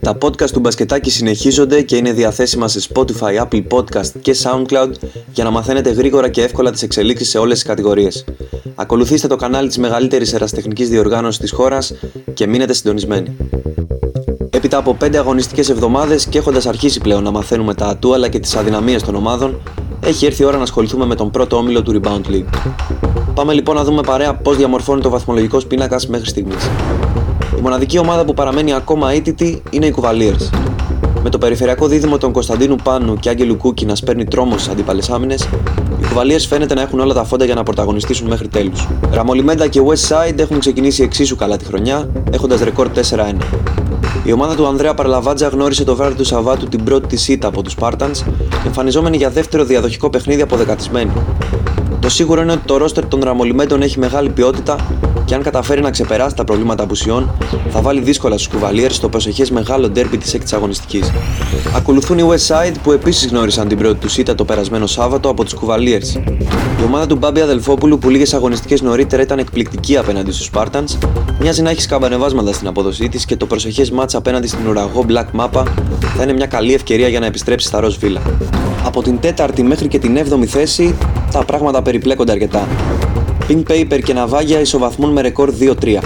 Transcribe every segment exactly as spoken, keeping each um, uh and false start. Τα podcast του Μπασκετάκη συνεχίζονται και είναι διαθέσιμα σε Spotify, Apple Podcast και SoundCloud για να μαθαίνετε γρήγορα και εύκολα τις εξελίξεις σε όλες τις κατηγορίες. Ακολουθήστε το κανάλι της μεγαλύτερης ερασιτεχνικής διοργάνωσης της χώρας και μείνετε συντονισμένοι. Έπειτα από πέντε αγωνιστικές εβδομάδες και έχοντας αρχίσει πλέον να μαθαίνουμε τα ατού αλλά και τις αδυναμίες των ομάδων, έχει έρθει η ώρα να ασχοληθούμε με τον πρώτο όμιλο του Rebound League. Πάμε λοιπόν να δούμε παρέα πώς διαμορφώνεται ο βαθμολογικός πίνακας μέχρι στιγμής. Η μοναδική ομάδα που παραμένει ακόμα αίτητη είναι οι Cavaliers. Με το περιφερειακό δίδυμο των Κωνσταντίνου Πάνου και Άγγελου Κούκη να σπέρνει τρόμο στις αντίπαλες άμυνες, οι Cavaliers φαίνεται να έχουν όλα τα φόντα για να πρωταγωνιστήσουν μέχρι τέλους. Ραμολιμέντα και West Side έχουν ξεκινήσει εξίσου καλά τη χρονιά, έχοντας ρεκόρ τέσσερα ένα. Η ομάδα του Ανδρέα Παραλαμβάντζα γνώρισε το βράδυ του Σαββάτου την πρώτη της ήττα από τους Spartans, εμφανιζόμενη για δεύτερο διαδοχικό παιχνίδι αποδεκατισμένη. Το σίγουρο είναι ότι το ρόστερ των Ραμολιμέντων έχει μεγάλη ποιότητα και αν καταφέρει να ξεπεράσει τα προβλήματα απουσιών, θα βάλει δύσκολα στους Cavaliers στο προσεχές μεγάλο ντέρμπι της έκτης αγωνιστικής. Ακολουθούν οι West Side που επίσης γνώρισαν την πρώτη τους ήττα το περασμένο Σάββατο από τους Cavaliers. Η ομάδα του Μπάμπη Αδελφόπουλου που λίγες αγωνιστικές νωρίτερα ήταν εκπληκτική απέναντι στους Spartans, μοιάζει να έχει σκαμπανεβάσματα στην απόδοσή της και το προσεχές μάτς απέναντι στην ουραγό Black Mamba θα είναι μια καλή ευκαιρία για να επιστρέψει στα ροζ βίλα. Από την τέταρτη μέχρι και την έβδομη θέση τα πράγματα περιπλέκονται αρκετά. Pink Paper και Ναυάγια ισοβαθμούν με ρεκόρ δύο τρία.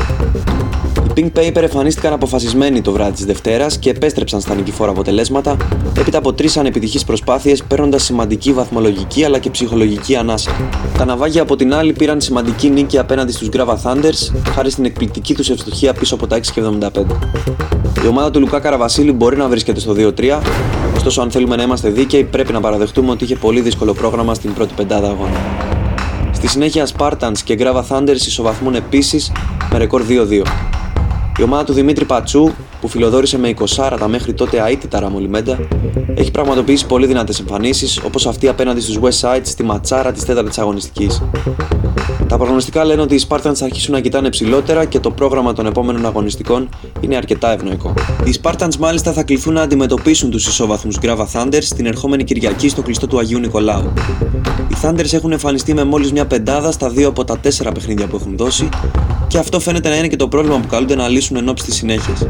Οι Pink Paper εμφανίστηκαν αποφασισμένοι το βράδυ της Δευτέρας και επέστρεψαν στα νικηφόρα αποτελέσματα έπειτα από τρεις ανεπιτυχείς προσπάθειες, παίρνοντας σημαντική βαθμολογική αλλά και ψυχολογική ανάσα. Τα Ναυάγια από την άλλη πήραν σημαντική νίκη απέναντι στους Grava Thunders χάρη στην εκπληκτική τους ευστοχία πίσω από τα έξι εβδομήντα πέντε. Η ομάδα του Λουκά Καραβασίλη μπορεί να βρίσκεται στο δύο τρία, ωστόσο αν θέλουμε να είμαστε δίκαιοι πρέπει να παραδεχτούμε ότι είχε πολύ δύσκολο πρόγραμμα στην πρώτη πεντάδα αγώνα. Στη συνέχεια, Spartans και Grava Thunders ισοβαθμούν επίσης με ρεκόρ δύο δύο. Η ομάδα του Δημήτρη Πατσού, που φιλοδόρησε με είκοσι τα μέχρι τότε αίτητα Ραμολιμέντα, έχει πραγματοποιήσει πολύ δυνατές εμφανίσεις, όπως αυτή απέναντι στους West Side στη ματσάρα της τέταρτης αγωνιστικής. Τα προγνωστικά λένε ότι οι Spartans θα αρχίσουν να κοιτάνε ψηλότερα και το πρόγραμμα των επόμενων αγωνιστικών είναι αρκετά ευνοϊκό. Οι Spartans μάλιστα θα κληθούν να αντιμετωπίσουν τους ισόβαθμους Grava Thunders την ερχόμενη Κυριακή στο κλειστό του Αγίου Νικολάου. Οι Thunders έχουν εμφανιστεί με μόλις μια πεντάδα στα δύο από τα τέσσερα παιχνίδια που έχουν δώσει και αυτό φαίνεται να είναι και το πρόβλημα που καλούνται να λύσουν εν ώψη της συνέχειας.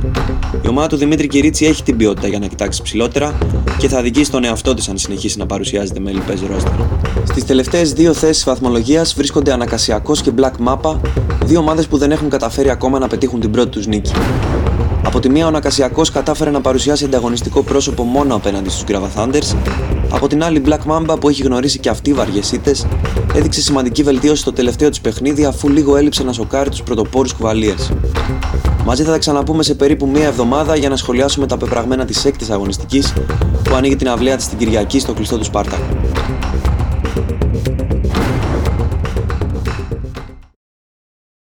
Η ομάδα του Δημήτρη Κυρίτσι έχει την ποιότητα για να κοιτάξει ψηλότερα και θα αδικήσει τον εαυτό της αν συνεχίσει να παρουσιάζεται με λιπές ρόστερ. Στις τελευταίες δύο θέσεις βαθμολογίας βρίσκονται Ανακασιακός και Black Mamba, δύο ομάδες που δεν έχουν καταφέρει ακόμα να πετύχουν την πρώτη τους νίκη. Από τη μία, ο Νακασιακός κατάφερε να παρουσιάσει ανταγωνιστικό πρόσωπο μόνο απέναντι στους Grava Thunders. Από την άλλη, Black Mamba, που έχει γνωρίσει και αυτή βαριές ήττες, έδειξε σημαντική βελτίωση στο τελευταίο της παιχνίδι αφού λίγο έλειψε να σοκάρει τους πρωτοπόρους Cavaliers. Μαζί θα τα ξαναπούμε σε περίπου μία εβδομάδα για να σχολιάσουμε τα πεπραγμένα της έκτης αγωνιστικής που ανοίγει την αυλαία της την Κυριακή στο κλειστό του Σπάρτα.